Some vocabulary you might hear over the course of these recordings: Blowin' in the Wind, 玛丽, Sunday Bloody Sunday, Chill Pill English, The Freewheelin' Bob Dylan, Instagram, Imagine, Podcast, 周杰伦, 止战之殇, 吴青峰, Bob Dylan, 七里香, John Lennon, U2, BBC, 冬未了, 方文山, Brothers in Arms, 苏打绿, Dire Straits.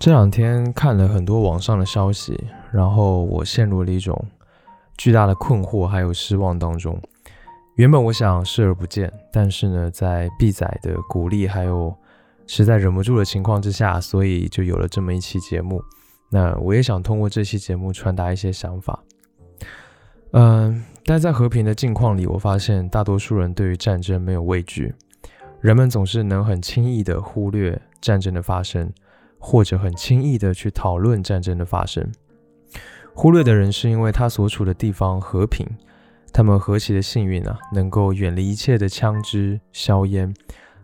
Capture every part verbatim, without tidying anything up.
这两天看了很多网上的消息，然后我陷入了一种巨大的困惑还有失望当中。原本我想视而不见，但是呢，在毕仔的鼓励还有实在忍不住的情况之下，所以就有了这么一期节目。那我也想通过这期节目传达一些想法。嗯，但在和平的境况里，我发现大多数人对于战争没有畏惧，人们总是能很轻易的忽略战争的发生，或者很轻易的去讨论战争的发生。忽略的人是因为他所处的地方和平，他们何其的幸运啊，能够远离一切的枪支、硝烟，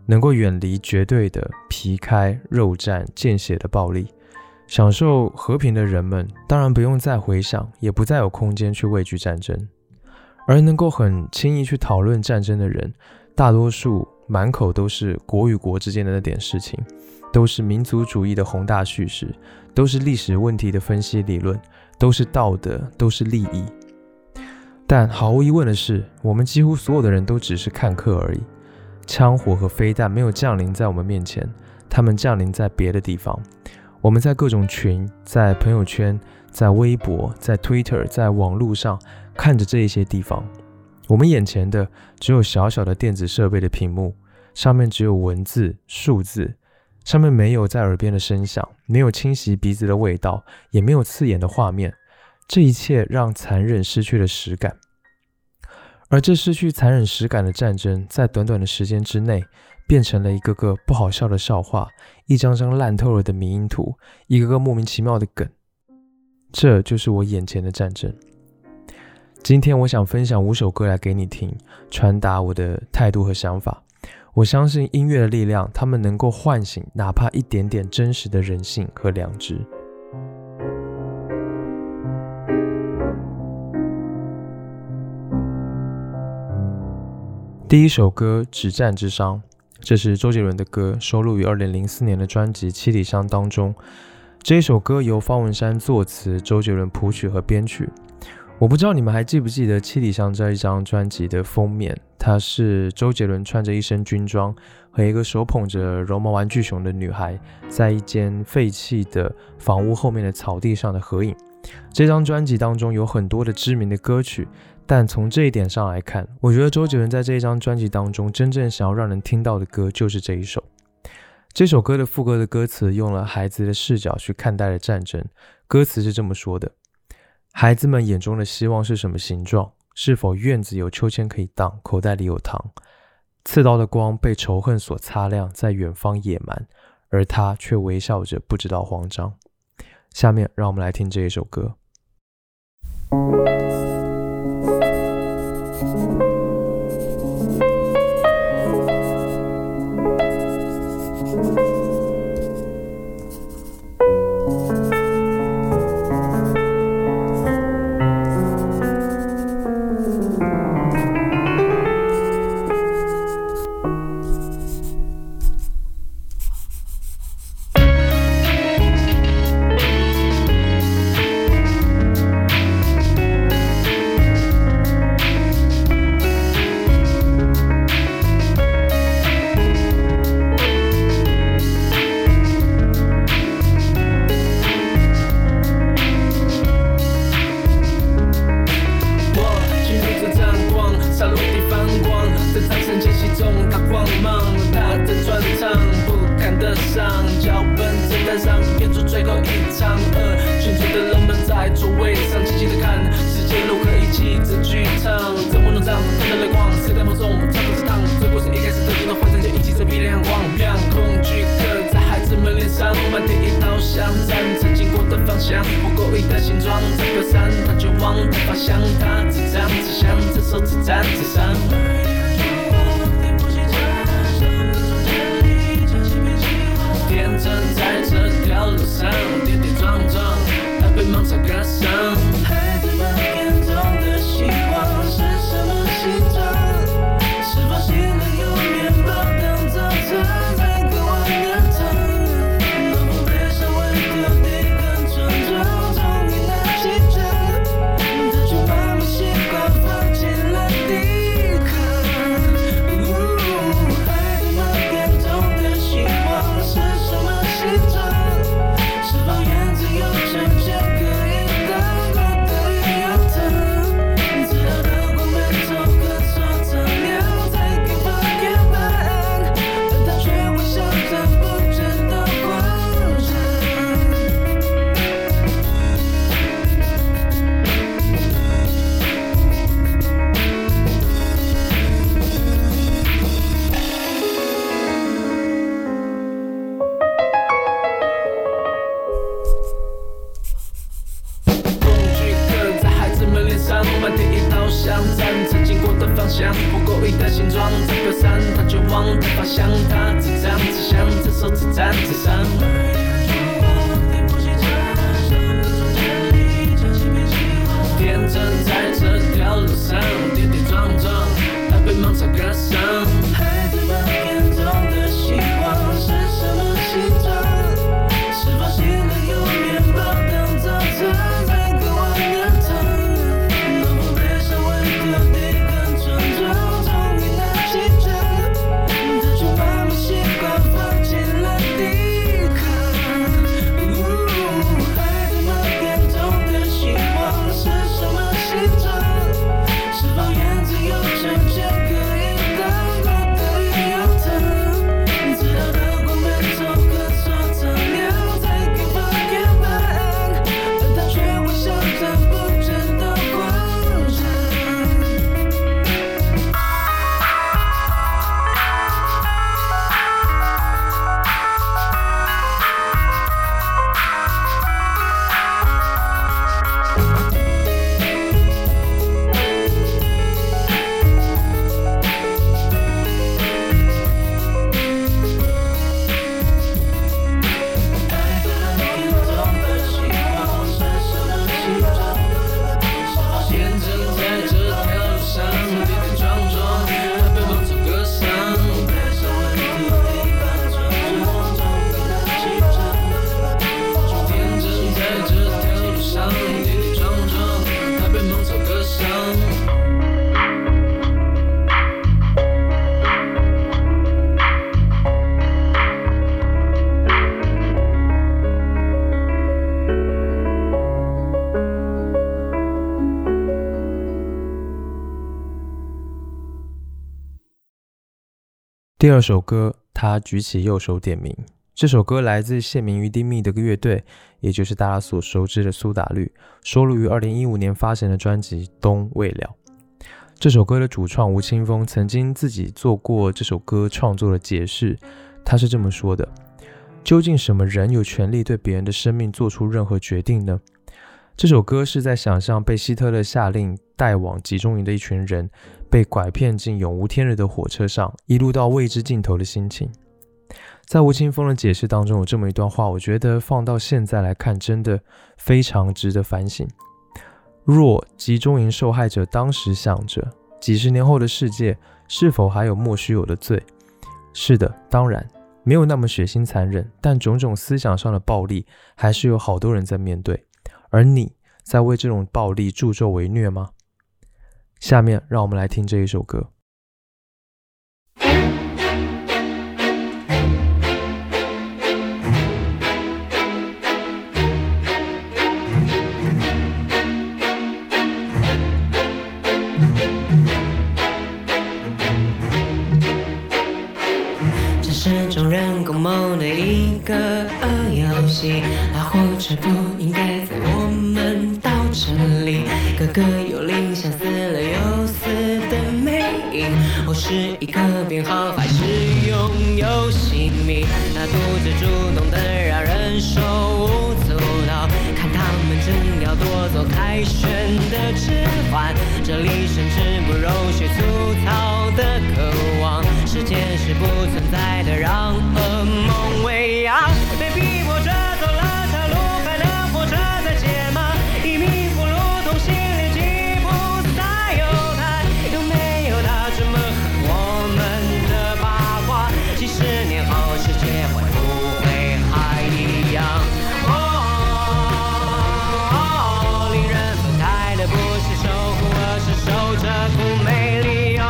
能够远离绝对的皮开肉绽、见血的暴力。享受和平的人们，当然不用再回想，也不再有空间去畏惧战争。而能够很轻易去讨论战争的人，大多数满口都是国与国之间的那点事情，都是民族主义的宏大叙事，都是历史问题的分析理论，都是道德，都是利益。但毫无疑问的是，我们几乎所有的人都只是看客而已。枪火和飞弹没有降临在我们面前，它们降临在别的地方。我们在各种群，在朋友圈，在微博，在 Twitter， 在网络上看着这一些地方，我们眼前的只有小小的电子设备的屏幕，上面只有文字、数字，上面没有在耳边的声响，没有侵袭鼻子的味道，也没有刺眼的画面。这一切让残忍失去了实感，而这失去残忍实感的战争，在短短的时间之内变成了一个个不好笑的笑话，一张张烂透了的迷因图，一个个莫名其妙的梗。这就是我眼前的战争。今天我想分享五首歌来给你听，传达我的态度和想法。我相信音乐的力量，它们能够唤醒哪怕一点点真实的人性和良知。第一首歌《止战之殇》，这是周杰伦的歌，收录于二零零四年的专辑《七里香》当中。这首歌由方文山作词，周杰伦谱曲和编曲。我不知道你们还记不记得《七里香》这一张专辑的封面，它是周杰伦穿着一身军装和一个手捧着绒毛玩具熊的女孩在一间废弃的房屋后面的草地上的合影。这张专辑当中有很多的知名的歌曲，但从这一点上来看，我觉得周杰伦在这一张专辑当中真正想要让人听到的歌就是这一首。这首歌的副歌的歌词用了孩子的视角去看待了战争，歌词是这么说的：孩子们眼中的希望是什么形状？是否院子有秋千可以荡，口袋里有糖？刺刀的光被仇恨所擦亮，在远方野蛮，而他却微笑着不知道慌张。下面让我们来听这一首歌。力的形状，这个山它绝望的发香，它自赞自香，自受自赞自伤。天真在这条路上跌跌撞撞，还被芒草割伤。孩子们眼中的希望是什么形状？是否心里有面包当早餐在渴望的糖？能否被稍微的你更成长，从你那起程，这种麻木习惯放弃了抵抗。孩子们眼中的希望是什么？是否言辞有成见，可以当过的有疼，直到灯光被抽刻说成了，才给我一答案，而他却微笑着不觉得慌张。第二首歌，他举起右手点名。这首歌来自谢明与丁密的乐队，也就是大家所熟知的苏打绿，收录于二零一五年发行的专辑《冬未了》。这首歌的主创吴青峰曾经自己做过这首歌创作的解释，他是这么说的：究竟什么人有权利对别人的生命做出任何决定呢？这首歌是在想象被希特勒下令带往集中营的一群人被拐骗进永无天日的火车上，一路到未知尽头的心情。在吴青峰的解释当中有这么一段话，我觉得放到现在来看真的非常值得反省。若集中营受害者当时想着几十年后的世界是否还有莫须有的罪，是的，当然没有那么血腥残忍，但种种思想上的暴力还是有好多人在面对，而你在为这种暴力助纣为虐吗？下面让我们来听这一首歌。这是众人共谋的一个恶游戏，它或者不应该在我们岛城里，个个有理想似了又似的魅影。我是一个编号还是拥有姓名，那独自主动的让人手舞足蹈，看他们正要夺走凯旋的指环，这里甚至不容许粗糙的渴望，世界是不存在的，让噩梦喂养。被逼迫着走了岔路，还能活着再解吗？一命不如同心里既不再有他，有没有他这么恨我们的八卦？几十年后世界会不会还一样？哦，哦哦令人愤慨的不是守护，而是守着苦没理由。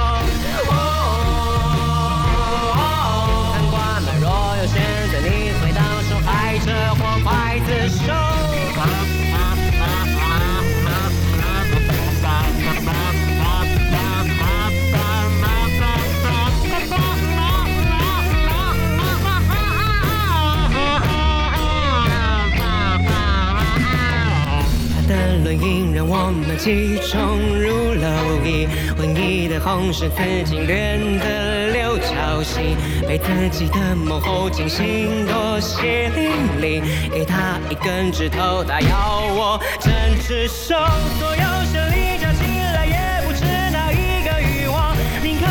引让我们集中如蝼蚁，文艺的红是刺进人的六角形，被自己的梦后惊醒，多血淋漓。给他一根指头，他要我整只手，所有胜利加起来也不止那一个欲望，宁可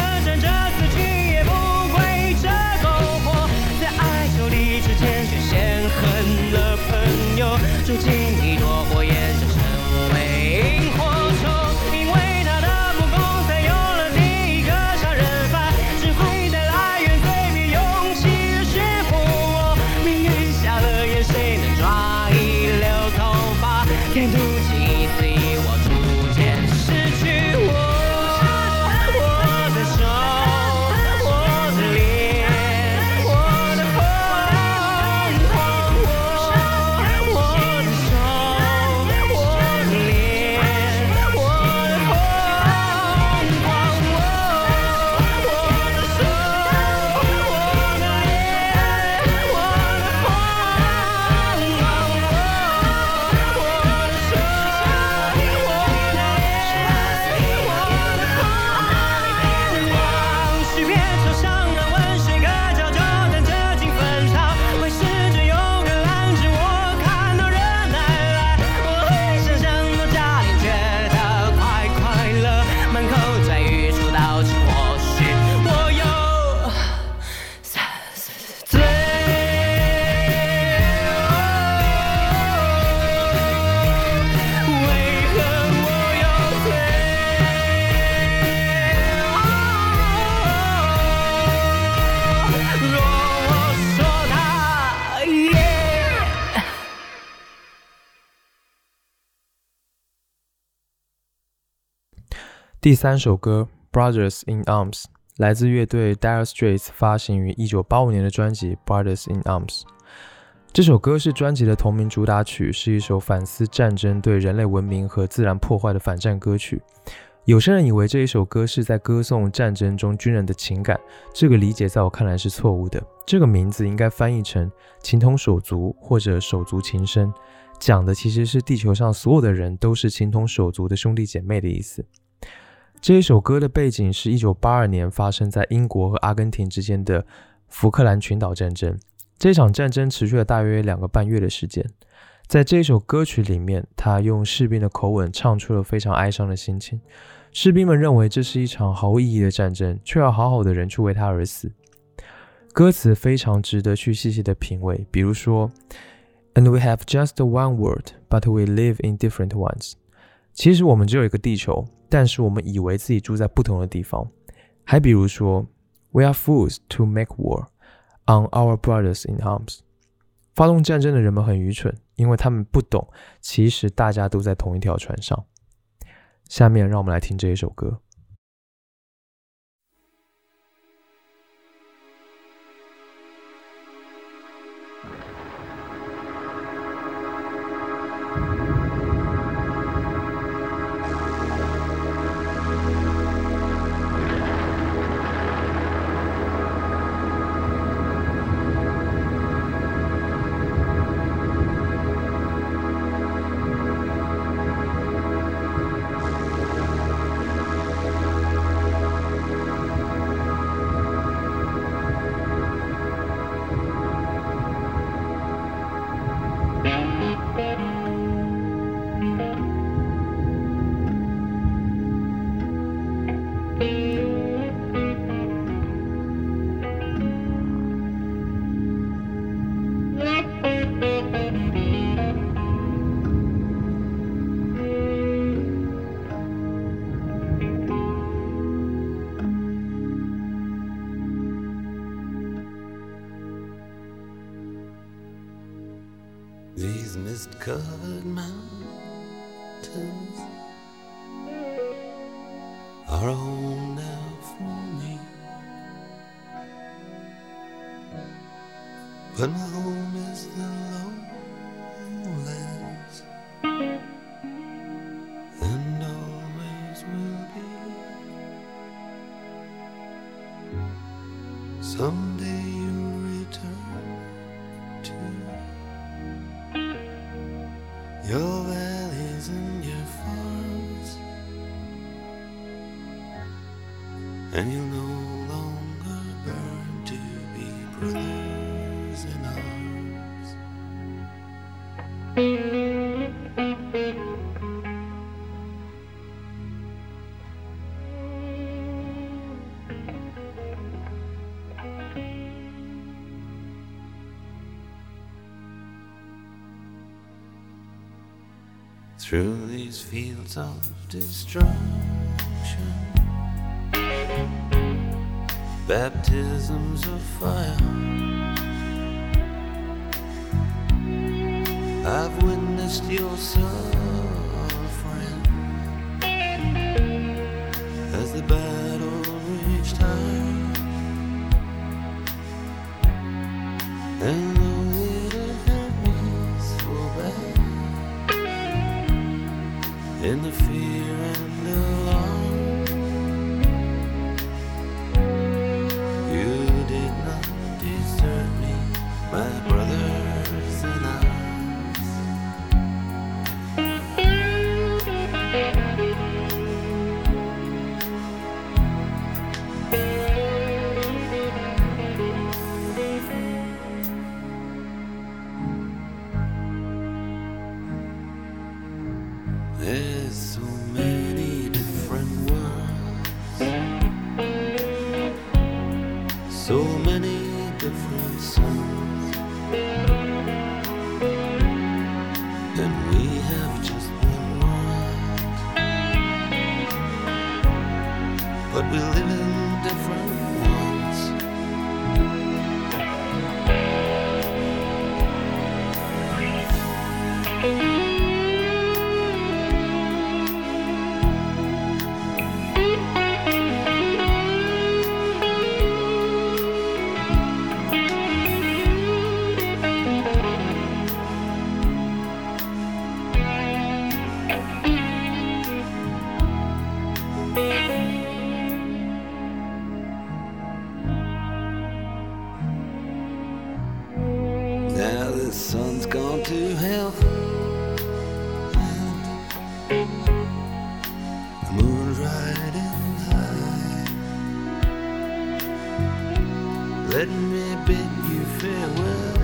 第三首歌 Brothers in Arms 来自乐队 Dire Straits 发行于一九八五年的专辑 Brothers in Arms。 这首歌是专辑的同名主打曲，是一首反思战争对人类文明和自然破坏的反战歌曲。有些人以为这一首歌是在歌颂战争中军人的情感，这个理解在我看来是错误的。这个名字应该翻译成情同手足或者手足情深，讲的其实是地球上所有的人都是情同手足的兄弟姐妹的意思。这一首歌的背景是一九八二年发生在英国和阿根廷之间的福克兰群岛战争，这场战争持续了大约两个半月的时间。在这首歌曲里面，他用士兵的口吻唱出了非常哀伤的心情。士兵们认为这是一场毫无意义的战争，却要好好的人去为他而死。歌词非常值得去细细的品味，比如说 And we have just one world, but we live in different ones。 其实我们只有一个地球，但是我们以为自己住在不同的地方。还比如说 We are fools to make war on our brothers in arms。 发动战争的人们很愚蠢，因为他们不懂，其实大家都在同一条船上。下面让我们来听这一首歌。These mist-covered mountains are home now for me, but my home is the lowlands and always will be. Someday you return to.Your valleys and your farms, and you'll no longer burn to be brothers in arms. Through these fields of destruction, baptisms of fire, I've witnessed your suffering as the battle reached high, and in the fear and the alarm, you did not desert me, my brothers in arms. Hey.So many different songs, and we have just one world, but we live in different ones. gone to hell. The moon's riding high. Let me bid you farewell.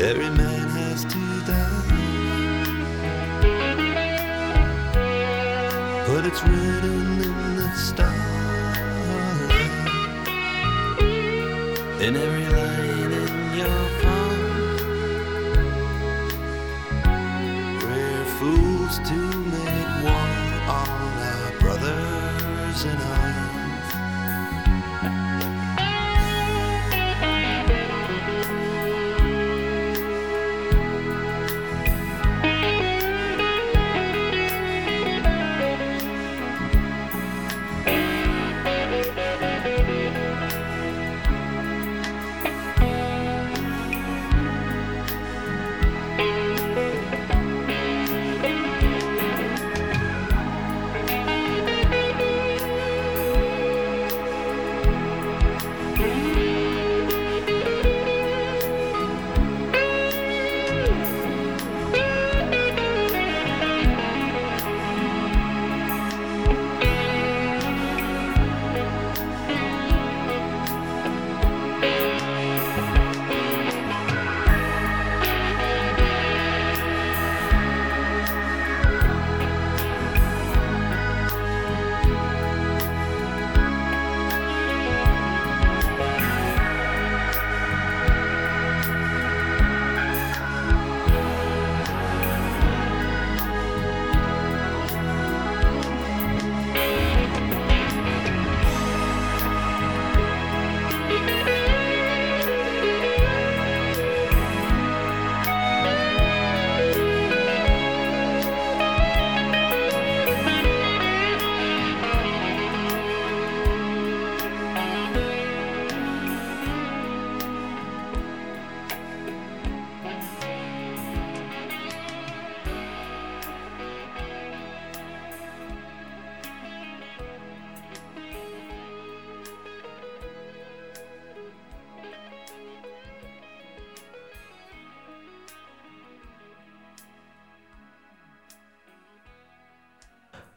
Every man has to die, but it's written in the stars. In every line in your palm, we're fools to make war on our brothers in arms.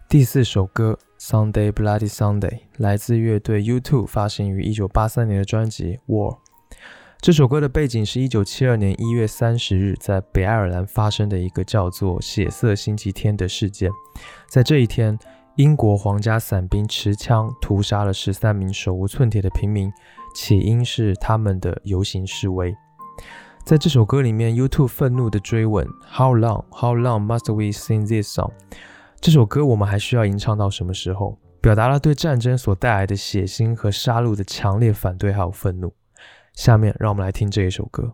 第四首歌 Sunday Bloody Sunday 来自乐队 U two 发行于一九八三年的专辑 War。 这首歌的背景是一九七二年一月三十日在北爱尔兰发生的一个叫做血色星期天的事件。在这一天，英国皇家伞兵持枪屠杀了十三名手无寸铁的平民，起因是他们的游行示威。在这首歌里面， U two 愤怒的追问 How long, how long must we sing this song?这首歌我们还需要吟唱到什么时候？表达了对战争所带来的血腥和杀戮的强烈反对还有愤怒。下面让我们来听这一首歌。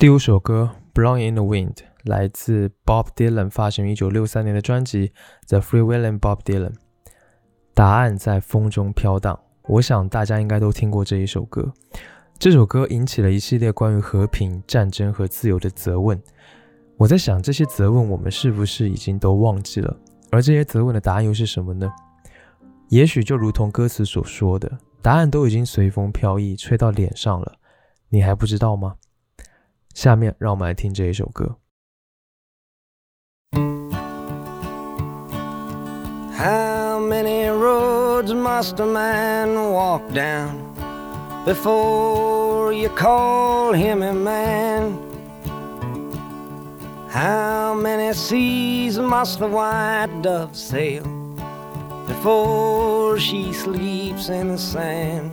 第五首歌 Blowin' in the Wind 来自 Bob Dylan 发行于一九六三年的专辑 The Freewheelin' Bob Dylan， 答案在风中飘荡。我想大家应该都听过这一首歌。这首歌引起了一系列关于和平、战争和自由的责问。我在想，这些责问我们是不是已经都忘记了？而这些责问的答案又是什么呢？也许就如同歌词所说的，答案都已经随风飘逸，吹到脸上了，你还不知道吗？下面让我们来听这一首歌。How many roads must a man walk down before you call him a man?How many seas must the white dove sail before she sleeps in the sand?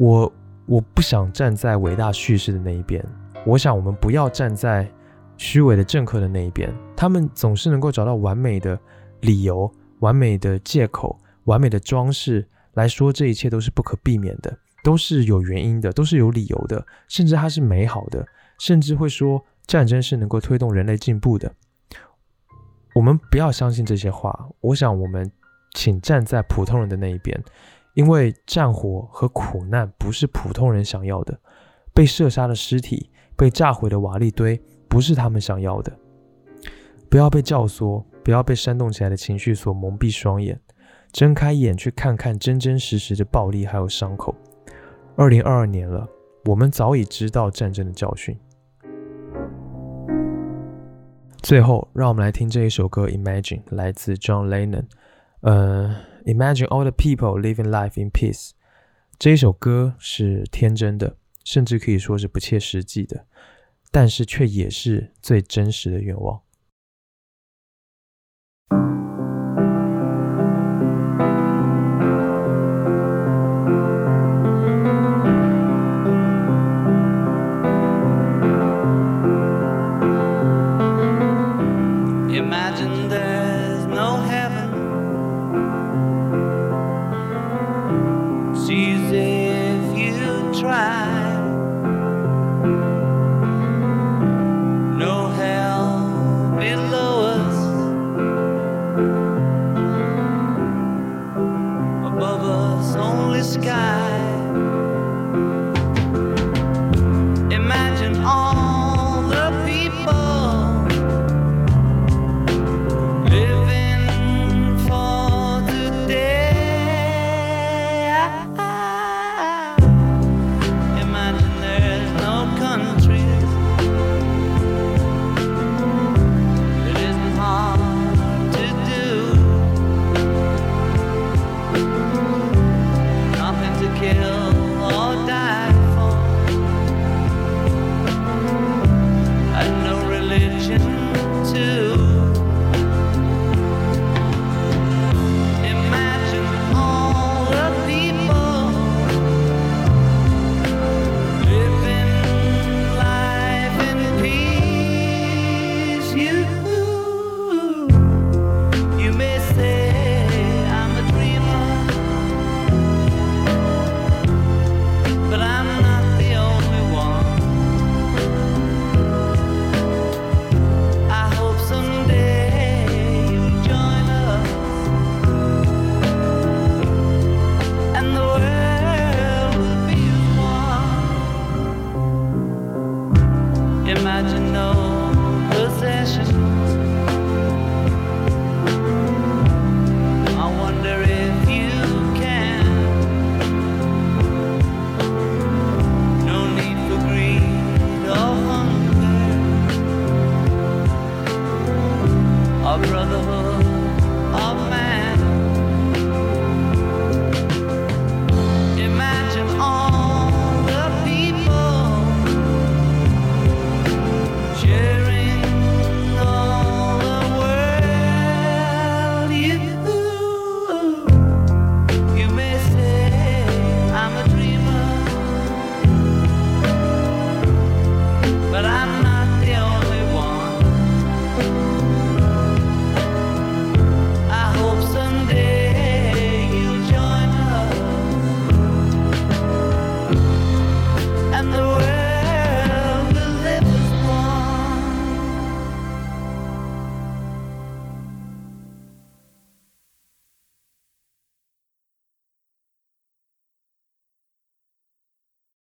我我不想站在伟大叙事的那一边，我想我们不要站在虚伪的政客的那一边，他们总是能够找到完美的理由、完美的借口、完美的装饰来说这一切都是不可避免的，都是有原因的，都是有理由的，甚至它是美好的，甚至会说战争是能够推动人类进步的。我们不要相信这些话，我想我们请站在普通人的那一边，因为战火和苦难不是普通人想要的，被射杀的尸体，被炸毁的瓦砾堆不是他们想要的。不要被教唆，不要被煽动起来的情绪所蒙蔽双眼，睁开眼去看看真真实实的暴力还有伤口。二零二二年了，我们早已知道战争的教训。最后让我们来听这一首歌 Imagine 来自 John Lennon，呃、uh, Imagine all the people living life in peace。 这一首歌是天真的，甚至可以说是不切实际的，但是却也是最真实的愿望。